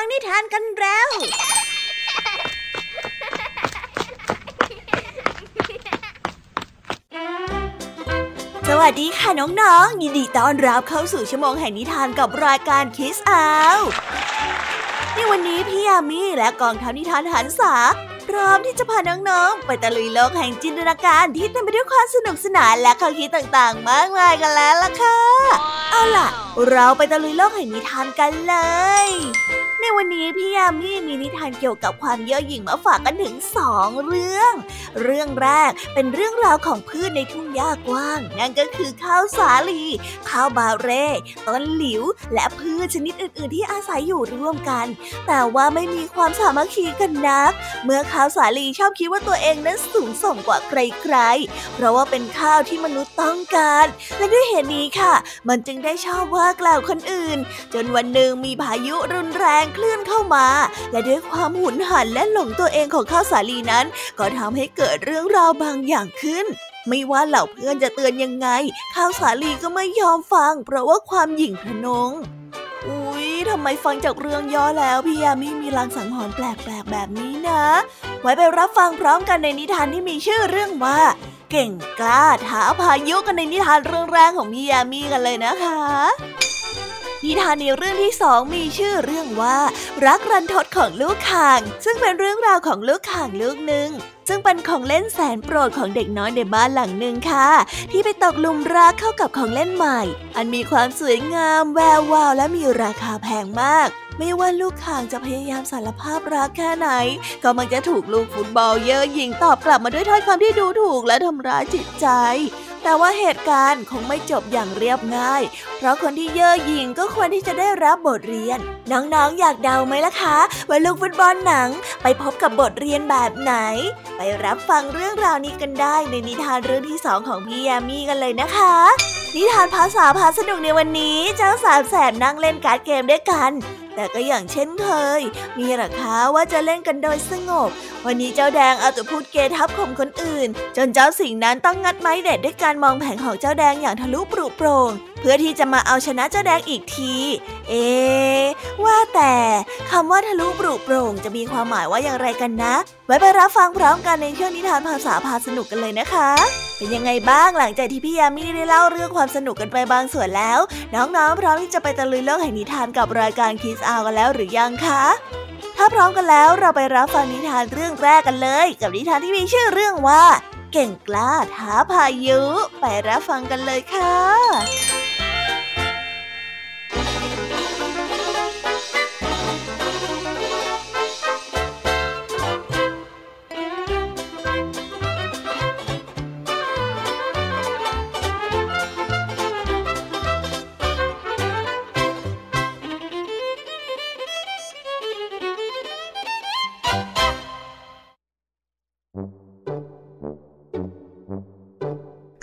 ฟังนิทานกันแล้วสวัสดีค่ะน้องๆยินดีต้อนรับเข้าสู่ชั่วโมงแห่งนิทานกับรายการคิสอาวในวันนี้พี่ยามีและกองทัพนิทานหันษาพร้อมที่จะพาน้องๆไปตะลุยโลกแห่งจินตนาการที่เต็มไปด้วยความสนุกสนานและข้อคิดต่างๆมากมายกันแล้วล่ะค่ะ เอาล่ะเราไปตะลุยโลกแห่งนิทานกันเลยในวันนี้พี่ยามีมีนิทานเกี่ยวกับความเย่อหยิ่งมาฝากกันถึง2เรื่องแรกเป็นเรื่องราวของพืชในทุ่งหญ้ากว้างนั่นก็คือข้าวสาลีข้าวบาเร่ต้นหลิวและพืชชนิดอื่นๆที่อาศัยอยู่ร่วมกันแต่ว่าไม่มีความสามัคคีกันนักเมื่อข้าวสาลีชอบคิดว่าตัวเองนั้นสูงส่งกว่าใครๆเพราะว่าเป็นข้าวที่มนุษย์ต้องการและด้วยเหตุนี้ค่ะมันจึงได้ชอบว่ากล่าวคนอื่นจนวันหนึ่งมีพายุรุนแรงคลื่นเข้ามาและด้วยความหุนหันและหลงตัวเองของข้าวสาลีนั้นก็ทำให้เกิดเรื่องราวบางอย่างขึ้นไม่ว่าเหล่าเพื่อนจะเตือนยังไงข้าวสาลีก็ไม่ยอมฟังเพราะว่าความหยิ่งทะนงอุ๊ยทำไมฟังจากเรื่องย่อแล้วพี่ยามีลางสังหรณ์แปลกๆแบบนี้นะไว้ไปรับฟังพร้อมกันในนิทานที่มีชื่อเรื่องว่าเก่งกล้าท้าพายุกันในนิทานเรื่องแรกของพี่ยามีกันเลยนะคะนิทานในเรื่องที่2มีชื่อเรื่องว่ารักรันทดของลูกข่างซึ่งเป็นเรื่องราวของลูกข่างลูกหนึ่งซึ่งเป็นของเล่นแสนโปรดของเด็กน้อยในบ้านหลังหนึ่งค่ะที่ไปตกหลุมรักเข้ากับของเล่นใหม่อันมีความสวยงามแวววาวและมีราคาแพงมากไม่ว่าลูกข่างจะพยายามสารภาพรักแค่ไหนก็มักจะถูกลูกฟุตบอลเย่อหยิ่งตอบกลับมาด้วยถ้อยคำที่ดูถูกและทำร้ายจิตใจแต่ว่าเหตุการณ์คงไม่จบอย่างเรียบง่ายเพราะคนที่เย่อหยิ่งก็ควรที่จะได้รับบทเรียนน้องๆอยากเดาไหมล่ะคะว่าลูกฟุตบอลหนังไปพบกับบทเรียนแบบไหนไปรับฟังเรื่องราวนี้กันได้ในนิทานเรื่องที่2ของพี่ยามีกันเลยนะคะนิทานภาษาพาสนุกในวันนี้เจ้าสามแสบนั่งเล่นการ์ดเกมด้วยกันแต่ก็อย่างเช่นเคยมีหรอกคะว่าจะเล่นกันโดยสงบวันนี้เจ้าแดงเอาแต่พูดเกทับข่มคนอื่นจนเจ้าสิงห์นั้นต้องงัดไม้เด็ดด้วยการมองแผงของเจ้าแดงอย่างทะลุปรุโปร่งเพื่อที่จะมาเอาชนะเจ้าแดงอีกทีว่าแต่คำว่าทะลุปรุโปร่งจะมีความหมายว่าอย่างไรกันนะไว้ไปรับฟังพร้อมกันในช่วงนิทานภาษาพาสนุกกันเลยนะคะเป็นยังไงบ้างหลังจากที่พี่ยามีได้เล่าเรื่องความสนุกกันไปบางส่วนแล้วน้องๆพร้อมที่จะไปตะลุยโลกแห่งนิทานกับรายการคิสอาวกันแล้วหรือยังคะถ้าพร้อมกันแล้วเราไปรับฟังนิทานเรื่องแรกกันเลยกับนิทานที่มีชื่อเรื่องว่าเก่งกล้าท้าพายุไปรับฟังกันเลยค่ะ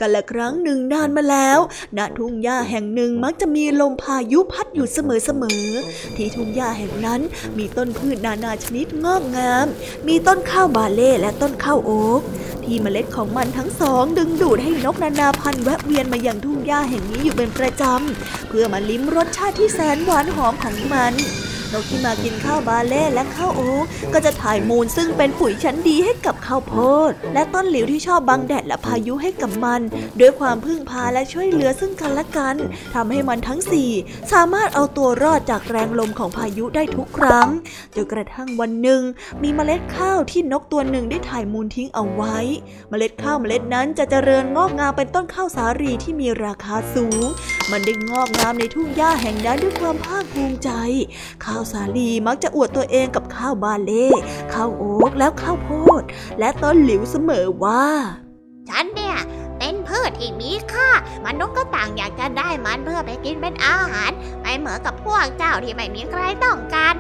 กันละครั้งหนึ่งนานมาแล้วณทุ่งหญ้าแห่งหนึ่งมักจะมีลมพายุพัดอยู่เสมอๆที่ทุ่งหญ้าแห่งนั้นมีต้นพืชนานาชนิดงอกงามมีต้นข้าวบาเล่และต้นข้าวโอ๊กที่เมล็ดของมันทั้งสองดึงดูดให้นกนานาพันธุ์แวะเวียนมายังทุ่งหญ้าแห่งนี้อยู่เป็นประจำเพื่อมาลิ้มรสชาติที่แสนหวานหอมของมันนกที่มากินข้าวบาเล่และข้าวโอ๊กก็จะถ่ายมูลซึ่งเป็นปุ๋ยชั้นดีให้กับข้าวโพดและต้นหลิวที่ชอบบังแดดและพายุให้กับมันด้วยความพึ่งพาและช่วยเหลือซึ่งกันและกันทำให้มันทั้งสี่สามารถเอาตัวรอดจากแรงลมของพายุได้ทุกครั้งจนกระทั่งวันหนึ่งมีเมล็ดข้าวที่นกตัวหนึ่งได้ถ่ายมูลทิ้งเอาไว้เมล็ดข้าวเมล็ดนั้นจะเจริญงอกงามเป็นต้นข้าวสาลีที่มีราคาสูงมันได้งอกงามในทุ่งหญ้าแห่งนั้นด้วยความภาคภูมิใจข้าวสาลีมักจะอวดตัวเองกับข้าวบาเล่ข้าวโอ๊กแล้วข้าวโพดและต้นหลิวเสมอว่าฉันเนี่ยเป็นพืชที่มีค่ามนุษย์ก็ต่างอยากจะได้มันเพื่อไปกินเป็นอาหารไม่เหมือนกับพวกเจ้าที่ไม่มีใครต้องการ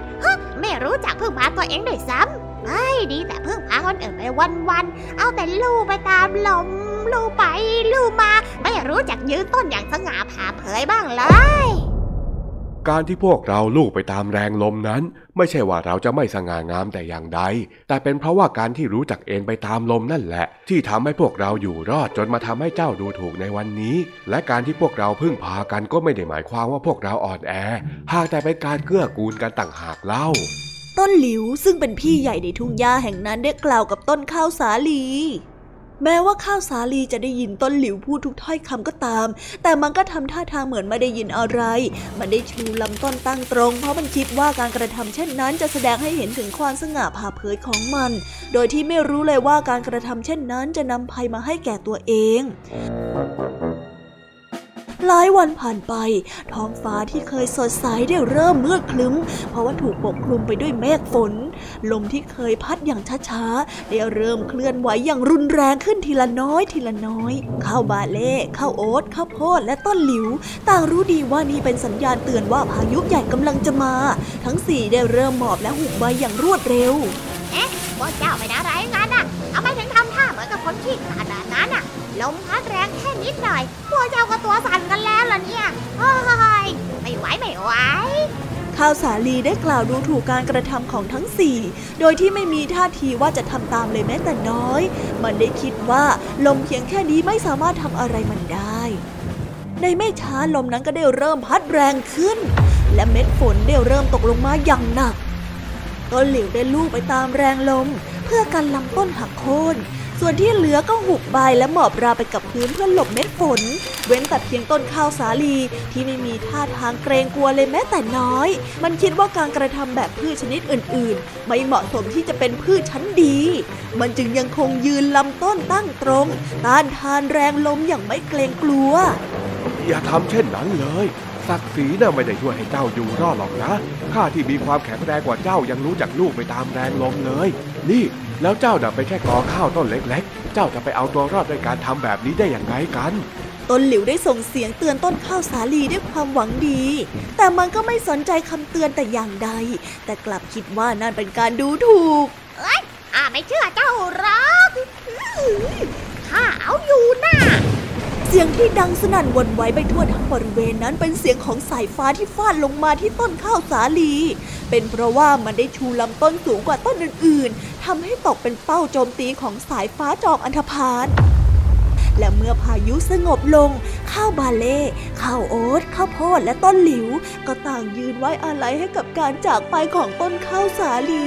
ไม่รู้จักพึ่งพาตัวเองได้ซ้ำไม่ดีแต่พึ่งพาคนอื่นไปวันๆเอาแต่ลู่ไปตามลมลู่ไปลู่มาไม่รู้จักยืนต้นอย่างสง่าผ่าเผยบ้างเลย การที่พวกเราลู่ไปตามแรงลมนั้นไม่ใช่ว่าเราจะไม่สง่างามแต่อย่างใดแต่เป็นเพราะว่าการที่รู้จักเอ็นไปตามลมนั่นแหละที่ทำให้พวกเราอยู่รอดจนมาทำให้เจ้าดูถูกในวันนี้และการที่พวกเราพึ่งพากันก็ไม่ได้หมายความว่าพวกเราอ่อนแอหากแต่เป็นการเกื้อกูลกันต่างหากเล่าต้นหลิวซึ่งเป็นพี่ใหญ่ในทุ่งหญ้าแห่งนั้นได้กล่าวกับต้นข้าวสาลีแม้ว่าข้าวสาลีจะได้ยินต้นหลิวพูดทุกถ้อยคำก็ตามแต่มันก็ทำท่าทางเหมือนไม่ได้ยินอะไรมันได้ชูลำต้นตั้งตรงเพราะมันคิดว่าการกระทำเช่นนั้นจะแสดงให้เห็นถึงความสง่าผ่าเผยของมันโดยที่ไม่รู้เลยว่าการกระทำเช่นนั้นจะนำภัยมาให้แก่ตัวเองหลายวันผ่านไปท้องฟ้าที่เคยสดใสได้เริ่มมืดครึ้มเพราะว่าถูกปกคลุมไปด้วยเมฆฝนลมที่เคยพัดอย่างช้าๆได้เริ่มเคลื่อนไหวอย่างรุนแรงขึ้นทีละน้อยทีละน้อยข้าวบาเล่ข้าวโอ๊ตข้าวโพดและต้นหลิวต่างรู้ดีว่านี่เป็นสัญญาณเตือนว่าพายุใหญ่กำลังจะมาทั้งสี่ได้เริ่มหมอบและหุบใบอย่างรวดเร็วเอ๊ะพวกเจ้าไปนะไรงั้นน่ะเอาไปถึงทำท่าเหมือนกับคนขี้ขลาดแบบนั้นน่ะลมพัดแรงแค่นิดหน่อยพวกเจ้าก็ตัวสั่นกันแล้วล่ะเนี่ยโอ้ยไม่ไหวข้าวสาลีได้กล่าวดูถูกการกระทำของทั้งสี่โดยที่ไม่มีท่าทีว่าจะทำตามเลยแม้แต่น้อยมันได้คิดว่าลมเพียงแค่นี้ไม่สามารถทำอะไรมันได้ในไม่ช้าลมนั้นก็ได้เริ่มพัดแรงขึ้นและเม็ดฝนได้เริ่มตกลงมาอย่างหนักต้นหลิวได้ลู่ไปตามแรงลมเพื่อกันลำต้นหักโค่นส่วนที่เหลือก็หุบใบและหมอบราไปกับพื้นเพื่อหลบเม็ดฝนเว้นแต่เพียงต้นข้าวสาลีที่ไม่มีท่าทางเกรงกลัวเลยแม้แต่น้อยมันคิดว่าการกระทำแบบพืชชนิดอื่นๆไม่เหมาะสมที่จะเป็นพืชชั้นดีมันจึงยังคงยืนลำต้นตั้งตรงต้านทานแรงลมอย่างไม่เกรงกลัวอย่าทำเช่นนั้นเลยศักดิ์ศรีน่ะไม่ได้ช่วยให้เจ้าอยู่รอดหรอกนะข้าที่มีความแข็งแรงกว่าเจ้ายังรู้จักลู่ไปตามแรงลมเลยนี่แล้วเจ้าน่ะไปแค่กอข้าวต้นเล็กๆเจ้าจะไปเอาตัวรอดด้วยการทำแบบนี้ได้อย่างไรกันต้นหลิวได้ส่งเสียงเตือนต้นข้าวสาลีด้วยความหวังดีแต่มันก็ไม่สนใจคำเตือนแต่อย่างใดแต่กลับคิดว่านั่นเป็นการดูถูกเอ้ยไม่เชื่อเจ้าหรอกข้าเอาอยู่น่ะเสียงที่ดังสนั่นวนไว้ไปทั่วทั้งบริเวณนั้นเป็นเสียงของสายฟ้าที่ฟาดลงมาที่ต้นข้าวสาลีเป็นเพราะว่ามันได้ชูลำต้นสูงกว่าต้นอื่นๆทำให้ตกเป็นเป้าโจมตีของสายฟ้าจอมอันธพาลและเมื่อพายุสงบลงข้าวบาเล่ข้าวโอ๊ตข้าวโพดและต้นหลิวก็ต่างยืนไว้อาลัยให้กับการจากไปของต้นข้าวสาลี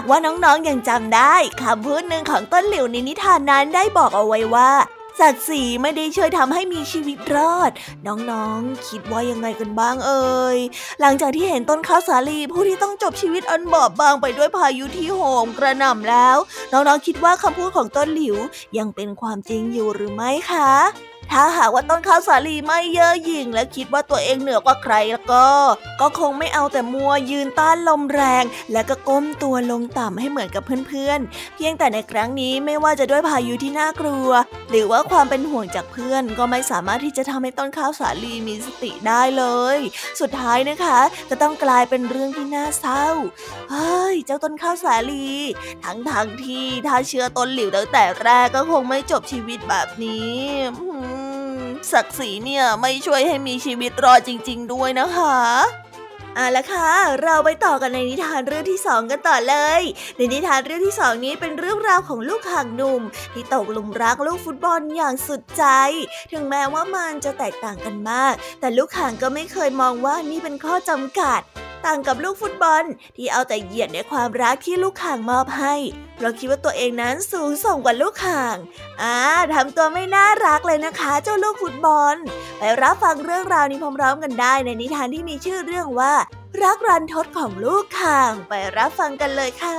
หากว่าน้องๆยังจำได้คำพูดหนึ่งของต้นหลิวในนิทานนั้นได้บอกเอาไว้ว่าศักดิ์ศรีไม่ได้ช่วยทำให้มีชีวิตรอดน้องๆคิดว่ายังไงกันบ้างเอ่ยหลังจากที่เห็นต้นข้าวสาลีผู้ที่ต้องจบชีวิตอันบอบบางไปด้วยพายุที่โหมกระหน่ำแล้วน้องๆคิดว่าคำพูดของต้นหลิวยังเป็นความจริงอยู่หรือไม่คะถ้าหากว่าต้นข้าวสาลีไม่เย่อหยิ่งและคิดว่าตัวเองเหนือกว่าใครแล้วก็คงไม่เอาแต่มัวยืนต้านลมแรงและก็ก้มตัวลงต่ำให้เหมือนกับเพื่อนๆเพียงแต่ในครั้งนี้ไม่ว่าจะด้วยพายุที่น่ากลัวหรือว่าความเป็นห่วงจากเพื่อนก็ไม่สามารถที่จะทำให้ต้นข้าวสาลีมีสติได้เลยสุดท้ายนะคะจะต้องกลายเป็นเรื่องที่น่าเศร้าเฮ้ยเจ้าต้นข้าวสาลีทั้งที่ถ้าเชื่อต้นหลิวตั้งแต่แรกก็คงไม่จบชีวิตแบบนี้ศักดิ์ศรีเนี่ยไม่ช่วยให้มีชีวิตรอดจริงๆด้วยนะคะเอาละค่ะเราไปต่อกันในนิทานเรื่องที่2กันต่อเลยในนิทานเรื่องที่2นี้เป็นเรื่องราวของลูกหางหนุ่มที่ตกหลุมรักลูกฟุตบอลอย่างสุดใจถึงแม้ว่ามันจะแตกต่างกันมากแต่ลูกหางก็ไม่เคยมองว่านี่เป็นข้อจำกัด ต่างกับลูกฟุตบอลที่เอาแต่เหยียดในความรักที่ลูกข่างมอบให้เพราะคิดว่าตัวเองนั้นสูงส่งกว่าลูกข่างทำตัวไม่น่ารักเลยนะคะเจ้าลูกฟุตบอลไปรับฟังเรื่องราวนี้พร้อมๆกันได้ในนิทานที่มีชื่อเรื่องว่ารักรันทดของลูกข่างไปรับฟังกันเลยค่ะ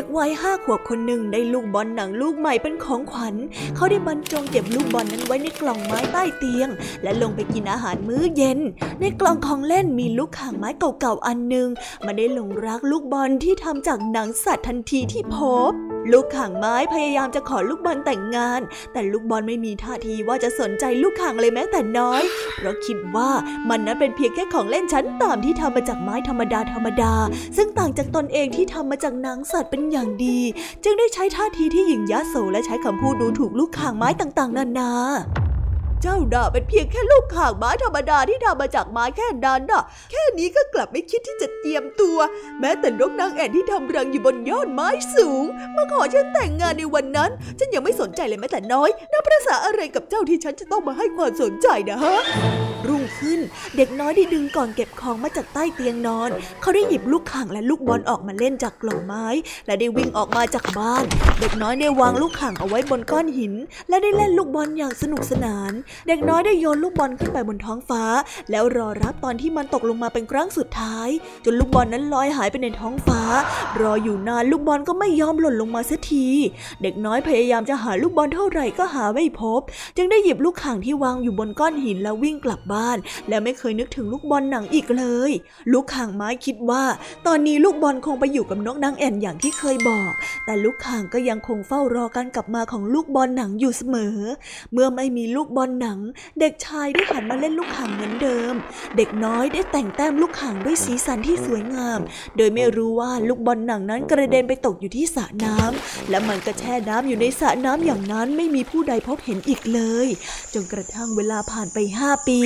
็กวัย5 ขวบคนหนึ่งได้ลูกบอลหนังลูกใหม่เป็นของขวัญเขาได้บรรจงเก็บลูกบอลนั้นไว้ในกล่องไม้ใต้เตียงและลงไปกินอาหารมื้อเย็นในกล่องของเล่นมีลูกข่างไม้เก่าๆอันหนึ่งมันได้หลงรักลูกบอลที่ทำจากหนังสัตว์ทันทีที่พบลูกข่างไม้พยายามจะขอลูกบอลแต่งงานแต่ลูกบอลไม่มีท่าทีว่าจะสนใจลูกข่างเลยแม้แต่น้อยเพราะคิดว่ามันนั้นเป็นเพียงแค่ของเล่นชั้นต่ำที่ทำมาจากไม้ธรรมดาซึ่งต่างจากตนเองที่ทำมาจากหนังสัตว์เป็นอย่างดีจึงได้ใช้ท่าทีที่หยิ่งยโสและใช้คำพูดดูถูกลูกข่างไม้ต่างๆนานาเจ้าน่ะเป็นเพียงแค่ลูกข่างไม้ธรรมดาที่ทำมาจากไม้แค่นั้นน่ะแค่นี้ก็กลับไม่คิดที่จะเตรียมตัวแม้แต่นกนางแอ่นที่ทำรังอยู่บนยอดไม้สูงมาขอฉันแต่งงานในวันนั้นฉันยังไม่สนใจเลยแม้แต่น้อยนับประสาอะไรกับเจ้าที่ฉันจะต้องมาให้ความสนใจนะฮะรุ่งขึ้นเด็กน้อยได้ดึงกล่องเก็บของมาจากใต้เตียงนอนเขาได้หยิบลูกข่างและลูกบอลออกมาเล่นจากกล่องไม้และได้วิ่งออกมาจากบ้านเด็กน้อยได้วางลูกข่างเอาไว้บนก้อนหินและได้เล่นลูกบอลอย่างสนุกสนานเด็กน้อยได้โยนลูกบอลขึ้นไปบนท้องฟ้าแล้วรอรับตอนที่มันตกลงมาเป็นครั้งสุดท้ายจนลูกบอลนั้นลอยหายไปในท้องฟ้ารออยู่นานลูกบอลก็ไม่ยอมหล่นลงมาสักทีเด็กน้อยพยายามจะหาลูกบอลเท่าไหร่ก็หาไม่พบจึงได้หยิบลูกข่างที่วางอยู่บนก้อนหินแล้ววิ่งกลับบ้านและไม่เคยนึกถึงลูกบอลหนังอีกเลยลูกข่างไม้คิดว่าตอนนี้ลูกบอลคงไปอยู่กับนกนางแอ่นอย่างที่เคยบอกแต่ลูกข่างก็ยังคงเฝ้ารอการกลับมาของลูกบอลหนังอยู่เสมอเมื่อไม่มีลูกบอลหนังเด็กชายได้หันมาเล่นลูกข่างเหมือนเดิมเด็กน้อยได้แต่งแต้มลูกข่างด้วยสีสันที่สวยงามโดยไม่รู้ว่าลูกบอลหนังนั้นกระเด็นไปตกอยู่ที่สระน้ำและมันก็แช่น้ำอยู่ในสระน้ำอย่างนั้นไม่มีผู้ใดพบเห็นอีกเลยจนกระทั่งเวลาผ่านไป5 ปี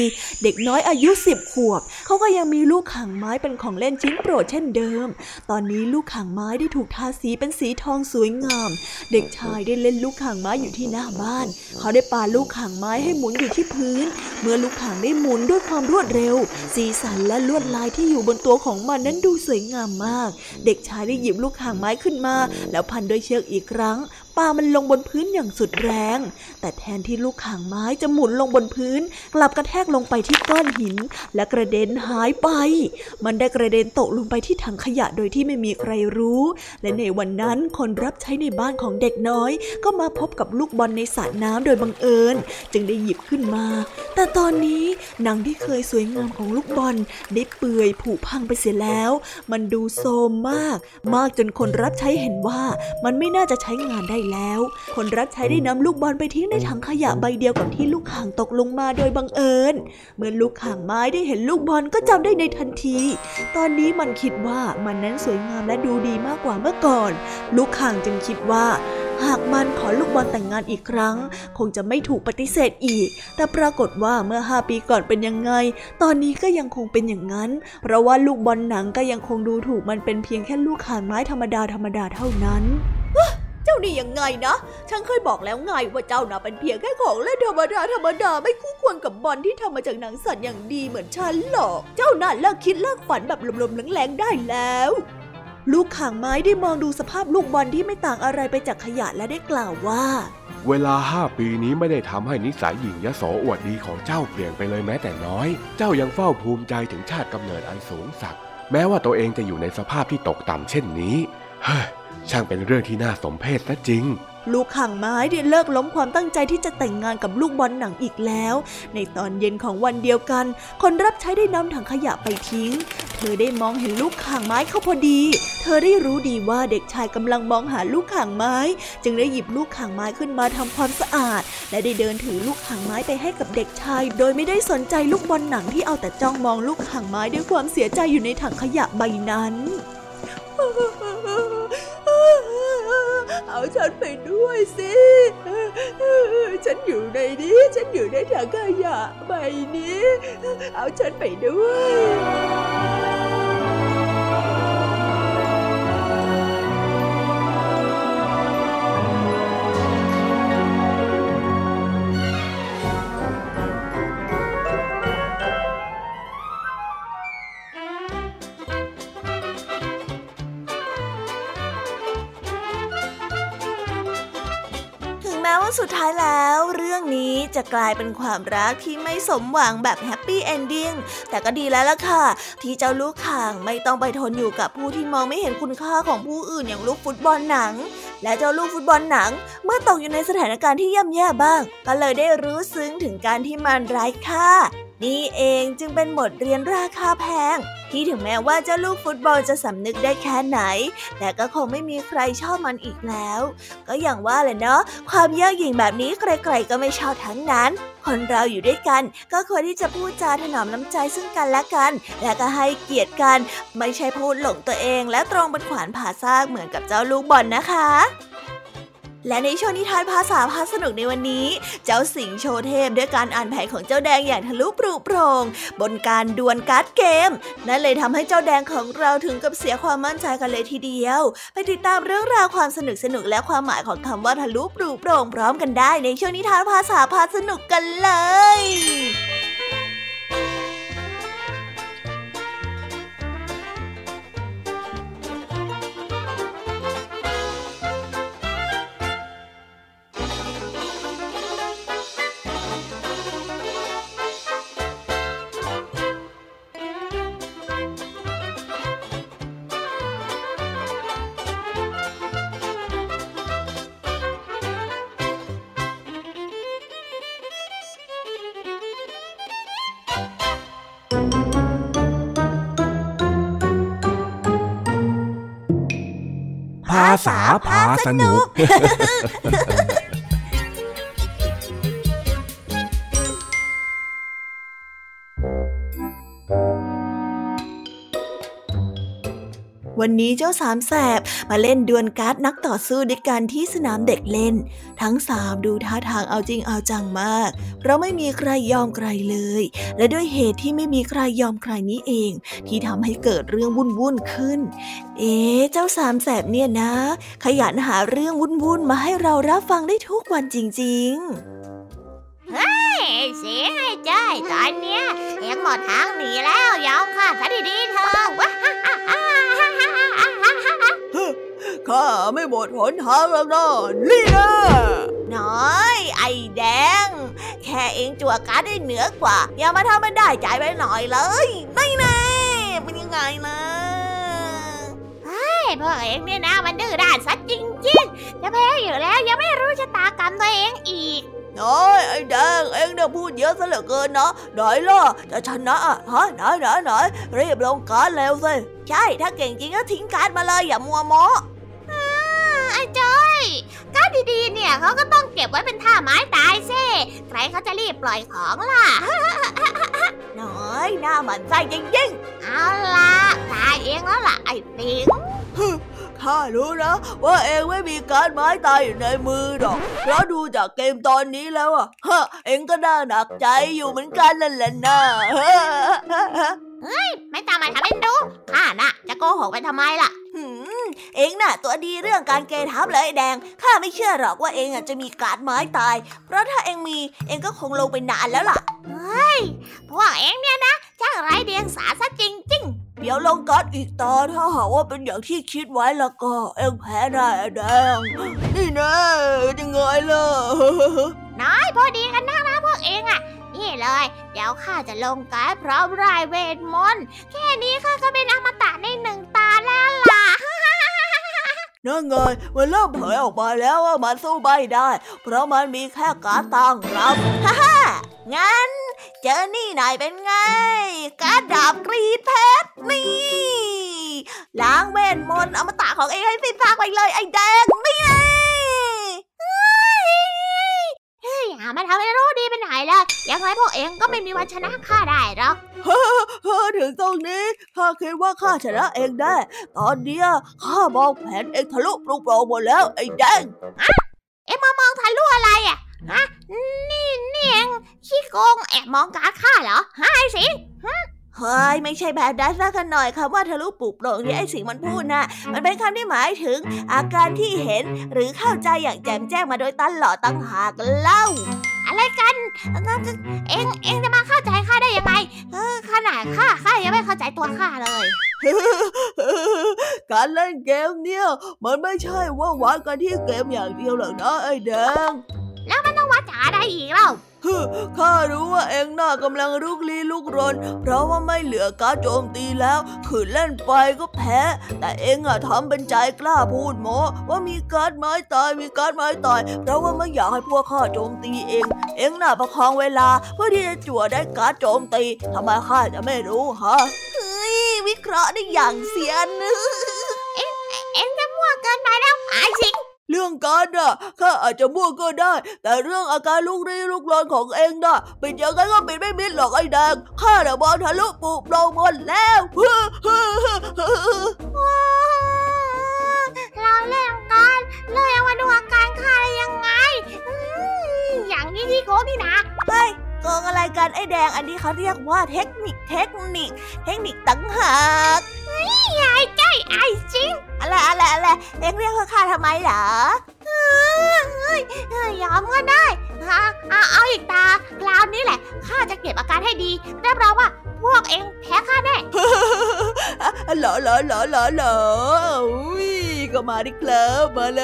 เด็กน้อยอายุ10 ขวบเขาก็ยังมีลูกข่างไม้เป็นของเล่นชิ้นโปรดเช่นเดิมตอนนี้ลูกข่างไม้ได้ถูกทาสีเป็นสีทองสวยงามเด็กชายได้เล่นลูกข่างไม้อยู่ที่หน้าบ้านเขาได้ปาลูกข่างไม้ให้หมุนอยู่ที่พื้นเมื่อลูกข่างได้หมุนด้วยความรวดเร็วสีสันและลวดลายที่อยู่บนตัวของมันนั้นดูสวยงามมากเด็กชายได้หยิบลูกข่างไม้ขึ้นมาแล้วพันด้วยเชือกอีกครั้งปามันลงบนพื้นอย่างสุดแรงแต่แทนที่ลูกข่างไม้จะหมุนลงบนพื้นกลับกระแทกลงไปที่ก้อนหินและกระเด็นหายไปมันได้กระเด็นตกลงไปที่ถังขยะโดยที่ไม่มีใครรู้และในวันนั้นคนรับใช้ในบ้านของเด็กน้อยก็มาพบกับลูกบอลในสระน้ำโดยบังเอิญจึงได้หยิบขึ้นมาแต่ตอนนี้หนังที่เคยสวยงามของลูกบอลได้เปื่อยผุพังไปเสียแล้วมันดูโทรมมากจนคนรับใช้เห็นว่ามันไม่น่าจะใช้งานได้แล้วคนรับใช้ได้นำลูกบอลไปทิ้งในถังขยะใบเดียวกับที่ลูกข่างตกลงมาโดยบังเอิญเมื่อลูกข่างไม้ได้เห็นลูกบอลก็จำได้ในทันทีตอนนี้มันคิดว่ามันนั้นสวยงามและดูดีมากกว่าเมื่อก่อนลูกข่างจึงคิดว่าหากมันขอลูกบอลแต่งงานอีกครั้งคงจะไม่ถูกปฏิเสธอีกแต่ปรากฏว่าเมื่อ5 ปีก่อนเป็นยังไงตอนนี้ก็ยังคงเป็นอย่างนั้นเพราะว่าลูกบอลหนังก็ยังคงดูถูกมันเป็นเพียงแค่ลูกข่างไม้ธรรมดาเท่านั้นเจ้านี่ยังไงนะฉันเคยบอกแล้วไงว่าเจ้าน่ะเป็นเพียงแค่ของเล่นธรรมดาไม่คู่ควรกับบอลที่ทำมาจากหนังสัตว์อย่างดีเหมือนฉันหรอกเจ้าน่ะเลิกคิดเลิกฝันแบบลมๆแรงๆได้แล้วลูกข่างไม้ได้มองดูสภาพลูกบอลที่ไม่ต่างอะไรไปจากขยะและได้กล่าวว่าเวลา5 ปีนี้ไม่ได้ทำให้นิสัยหยิ่งยโสอวดดีของเจ้าเปลี่ยนไปเลยแม้แต่น้อยเจ้ายังเฝ้าภูมิใจถึงชาติกำเนิดอันสูงสักแม้ว่าตัวเองจะอยู่ในสภาพที่ตกต่ำเช่นนี้ช่างเป็นเรื่องที่น่าสมเพชซะจริง ลูกข่างไม้ได้เลิกล้มความตั้งใจที่จะแต่งงานกับลูกบอลหนังอีกแล้วในตอนเย็นของวันเดียวกันคนรับใช้ได้นำถังขยะไปทิ้งเธอได้มองเห็นลูกข่างไม้เข้าพอดีเธอได้รู้ดีว่าเด็กชายกำลังมองหาลูกข่างไม้จึงได้หยิบลูกข่างไม้ขึ้นมาทำความสะอาดและได้เดินถือลูกข่างไม้ไปให้กับเด็กชายโดยไม่ได้สนใจลูกบอลหนังที่เอาแต่จ้องมองลูกข่างไม้ด้วยความเสียใจอยู่ในถังขยะใบนั้นเอาฉันไปด้วยสิฉันอยู่ในนี้ฉันอยู่ในถังขยะใบนี้เอาฉันไปด้วยสุดท้ายแล้วเรื่องนี้จะกลายเป็นความรักที่ไม่สมหวังแบบแฮปปี้เอนดิ้งแต่ก็ดีแล้วล่ะค่ะที่เจ้าลูกข่างไม่ต้องไปทนอยู่กับผู้ที่มองไม่เห็นคุณค่าของผู้อื่นอย่างลูกฟุตบอลหนังและเจ้าลูกฟุตบอลหนังเมื่อตกอยู่ในสถานการณ์ที่ย่ำแย่บ้างก็เลยได้รู้ซึ้งถึงการที่มันไร้ค่านี่เองจึงเป็นบทเรียนราคาแพงที่ถึงแม้ว่าเจ้าลูกฟุตบอลจะสำนึกได้แค่ไหนแต่ก็คงไม่มีใครชอบมันอีกแล้วก็อย่างว่าแหละเนาะความเย่อหยิ่งแบบนี้ใครๆก็ไม่ชอบทั้งนั้นคนเราอยู่ด้วยกันก็ควรที่จะพูดจาถนอมน้ำใจซึ่งกันและกันและก็ให้เกียรติกันไม่ใช่พูดหลงตัวเองและตรงบนขวานผ่าซากเหมือนกับเจ้าลูกบอล นะคะและในช่วงนิทานภาษาพาสนุกในวันนี้เจ้าสิงห์โชว์เทพด้วยการอ่านแผนของเจ้าแดงอย่างทะลุปรุโปรงบนการดวลการ์ดเกมนั่นเลยทำให้เจ้าแดงของเราถึงกับเสียความมั่นใจกันเลยทีเดียวไปติดตามเรื่องราวความสนุกและความหมายของคำว่าทะลุปรุโปรงพร้อมกันได้ในช่วงนิทานภาษาพาสนุกกันเลยภาษาพาสนุกวันนี้เจ้าสามแสบมาเล่นดวลการ์ดนักต่อสู้ด้วยกันที่สนามเด็กเล่นทั้งสามดูท่าทางเอาจริงเอาจังมากเพราะไม่มีใครยอมใครเลยและด้วยเหตุที่ไม่มีใครยอมใครนี้เองที่ทำให้เกิดเรื่องวุ่นๆขึ้นเจ้าสามแสบเนี่ยนะขยันหาเรื่องวุ่นๆมาให้เรารับฟังได้ทุกวันจริงๆเฮ้ยเสียงไอ้เจ้ยตอนเนี้ยยังหมดทางหนีแล้วยอมค่ะซะดีๆเธอว้าข้าไม่หมดหนทางแล้วนะลีเดอร์น้อยไอ้แดงแค่เองจั่วการ์ดได้เหนือกว่าอย่ามาทำมันได้ใจไปหน่อยเลยนี่แน่เป็นยังไงนะเฮ้ยพวกเองเนี่ยนะมันดื้อด้านซะจริงๆจะแพ้อยู่แล้วยังไม่รู้ชะตากรรมตัวเองอีกน้อยไอ้แดงเองเนี่ยพูดเยอะซะเหลือเกินนะไหนล่ะจะชนะฮะไหนรีบลงการ์ดแล้วสิใช่ถ้าเก่งจริงก็ทิ้งการ์ดมาเลยอย่ามัวโม้ไอ้จ้อยการ์ดดีๆเนี่ยเขาก็ต้องเก็บไว้เป็นท่าไม้ตายสิใครเขาจะรีบปล่อยของล่ะน้อยหน้าหมันไส้จริงๆเอาล่ะตายเองแล้วล่ะไอ้ปิงข้ารู้นะว่าเองไม่มีการไม้ตายอยู่ในมือหรอกเพราะดูจากเกมตอนนี้แล้วอ่ะเองก็น่าหนักใจอยู่เหมือนกันนั่นแหละนะเฮ้ยไม่ตามมาทำเป็นดูข้าน่ะจะโกหกไปทำไมล่ะเองน่ะตัวดีเรื่องการเกทับเลยแดงข้าไม่เชื่อหรอกว่าเองอ่ะจะมีการไม้ตายเพราะถ้าเองมีเองก็คงลงไปนานแล้วล่ะเฮ้ยพวกเองเนี่ยนะช่างไร้เดียงสาซะจริงๆเดี๋ยวลงการ์ดอีกตาถ้าหากว่าเป็นอย่างที่คิดไว้แล้วก็เอ็งแพ้ได้แดงนี่นะจะไงล่ะน้อยพอดีกันนะพวกเองอ่ะนี่เลยเดี๋ยวข้าจะลงการ์ดพร้อมรายเวทมนต์แค่นี้ข้าก็เป็นอมตะในหนึ่งตาแล้วล่ะ นั่นไงมันเริ่มเผยออกมาแล้วว่ามันสู้ไม่ได้เพราะมันมีแค่การ์ดตั้งรับฮ่าฮ่างั้นเจอนี่หน่อยเป็นไงการ์ดดาบกรีดเพชรนี่ล้างเวทมนต์อมตะของเองให้สิ้นซากไปเลยไอ้แดงนี่อย่ามาทำให้รู้ดีเป็นไหนล่ะยังไงพวกเองก็ไม่มีวันชนะข้าได้หรอกถึงตรงนี้ข้าคิดว่าข้าชนะเองได้ตอนเนี้ยข้ามองแผนเองทะลุปลุกโปร่งหมดแล้วไอ้แดงอะเอ็งมองทะลุอะไรอ่ะฮะนี่เองขี้โกงแอบมองการข้าเหรอหายสิเฮ้ยไม่ใช่แบบนั้นสักหน่อยคำว่าทะลุปลุกโปร่งที่ไอ้สิงห์มันพูดนะมันเป็นคำที่หมายถึงอาการที่เห็นหรือเข้าใจอย่างแจ่มแจ้งมาโดยตลอดตั้งหากเล่าอะไรกันเอ็งจะมาเข้าใจข้าได้ยังไงขนาดข้ายังไม่เข้าใจตัวข้าเลยการเล่นเกมเนี่ยมันไม่ใช่ว่าวัดกันที่เกมอย่างเดียวหรอกนะไอ้แดงแล้วมันต้องวัดจากอะไรอีกเล่าข้ารู้ว่าเอ็งน่ากำลังลุกลี้ลุกรนเพราะว่าไม่เหลือการโจมตีแล้วขืนเล่นไปก็แพ้แต่เอ็งอะทำเป็นใจกล้าพูดหมอว่ามีการไม้ตายเพราะว่าไม่อยากให้พวกข้าโจมตีเองเอ็งน่ะประคองเวลาเพื่อที่จะจั่วได้การโจมตีทำไมข้าจะไม่รู้ฮะเฮ้ยวิเคราะห์ได้อย่างเสียนึกเอ็งจะมั่วเกินไปแล้วไอ้สิงเรื่องการน่ะข้าอาจจะมั่วก็ได้แต่เรื่องอาการลุกลี้ลุกลนของเองน่ะเป็นยังไงก็เป็นไม่มิดหรอกไอ้แดงข้าน่ะบอลทะลุปุบลงหมดแล้วเราเล่นการเลยเอามาดูอาการข้ายังไงอย่างนี้ที่โค้ดนี่นะเฮ้ยโกงอะไรกันไอ้แดงอันนี้เขาเรียกว่าเทคนิคตั้งหากยายใจไอ้จริงอะไรเอ็งเรียกข้าทำไมเหรอยอมก็ได้เอาอีกตาคราวนี้แหละข้าจะเก็บอาการให้ดีรับรองว่าพวกเอ็งแพ้ข้าแน่เหรอก็มาดิครับมาเล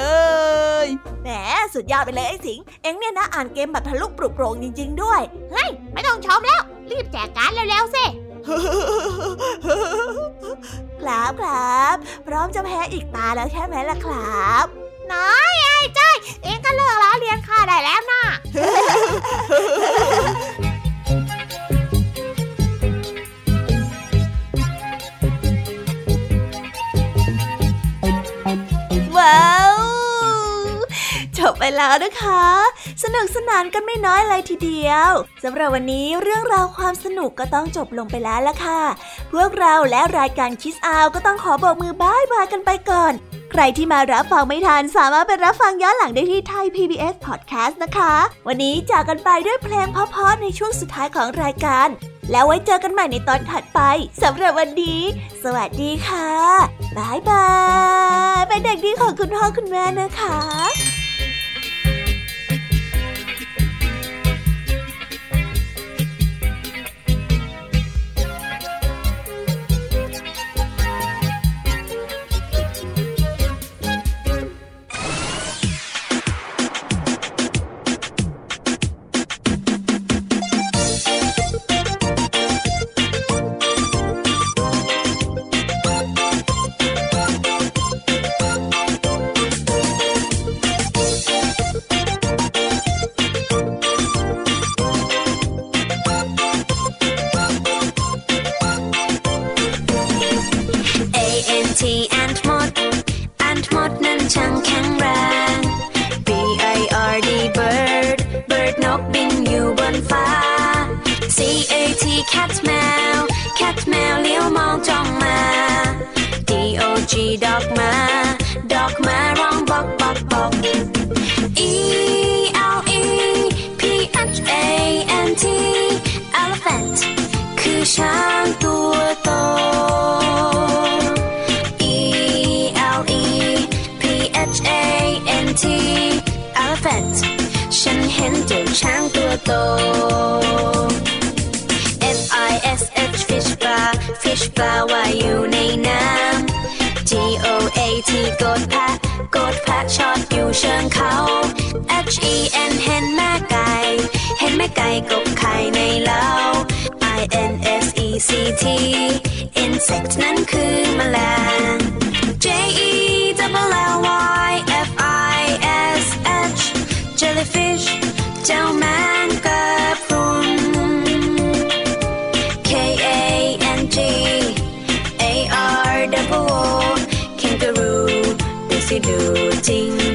ยแหมสุดยอดไปเลยไอ้สิงเอ็งเนี่ยนะอ่านเกมแบบทะลุปลุกโปร่งจริงๆด้วยเฮ้ยไม่ต้องชมแล้วรีบแจกการ์ดเร็วๆสิครับพร้อมจะแพ้อีกตาแล้วใช่ไหมล่ะครับน้อยไอ้จ้อยเอ็งก็เลิกล้อเลียนข้าได้แล้วนะว้าวจบไปแล้วนะคะสนุกสนานกันไม่น้อยเลยทีเดียวสำหรับวันนี้เรื่องราวความสนุกก็ต้องจบลงไปแล้วล่ะค่ะพวกเราและรายการคิสอาวก็ต้องขอบอกมือบ๊ายบายกันไปก่อนใครที่มารับฟังไม่ทันสามารถไปรับฟังย้อนหลังได้ที่ไทย PBS Podcast นะคะวันนี้จากกันไปด้วยเพลงเพราะๆในช่วงสุดท้ายของรายการแล้วไว้เจอกันใหม่ในตอนถัดไปสำหรับวันนี้สวัสดีค่ะบ๊ายบายเป็นเด็กดีของคุณพ่อคุณแม่นะคะinsect นั้นคือแมลง Jellyfish, jellyfish, tell man kapun. KANGAROO, kangaroo, busy do, ting to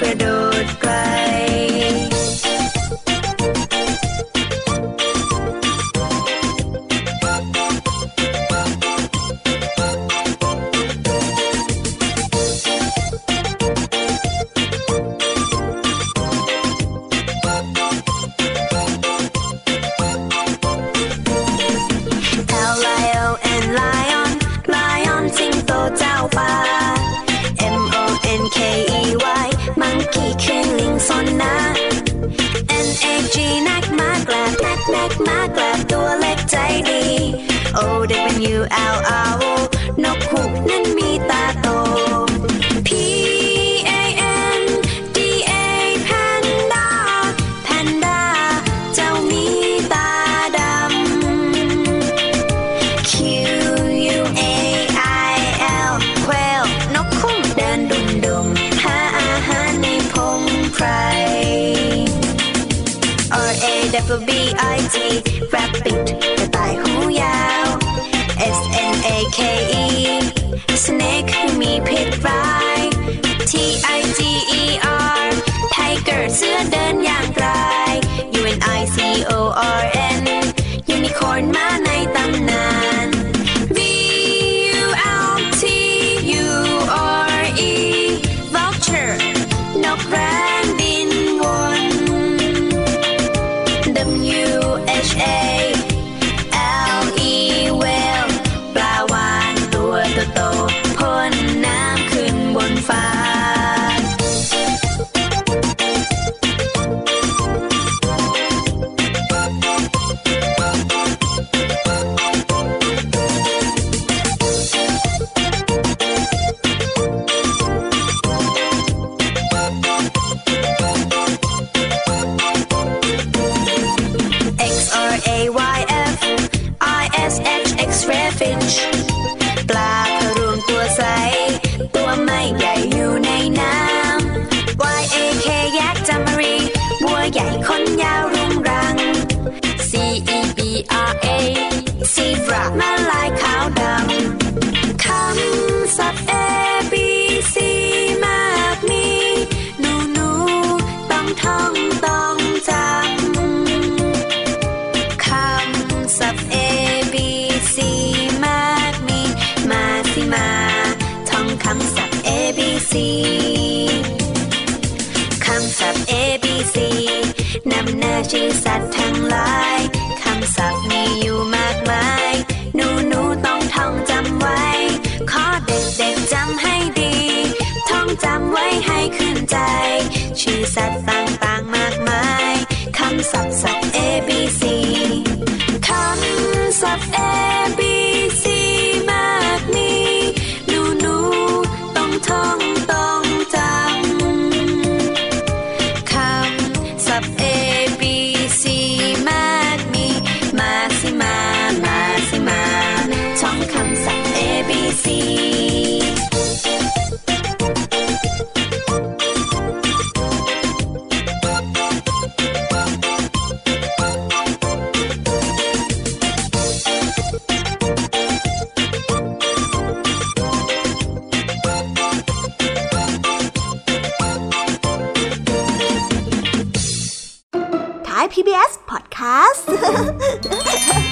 kredot cry.PBS Podcast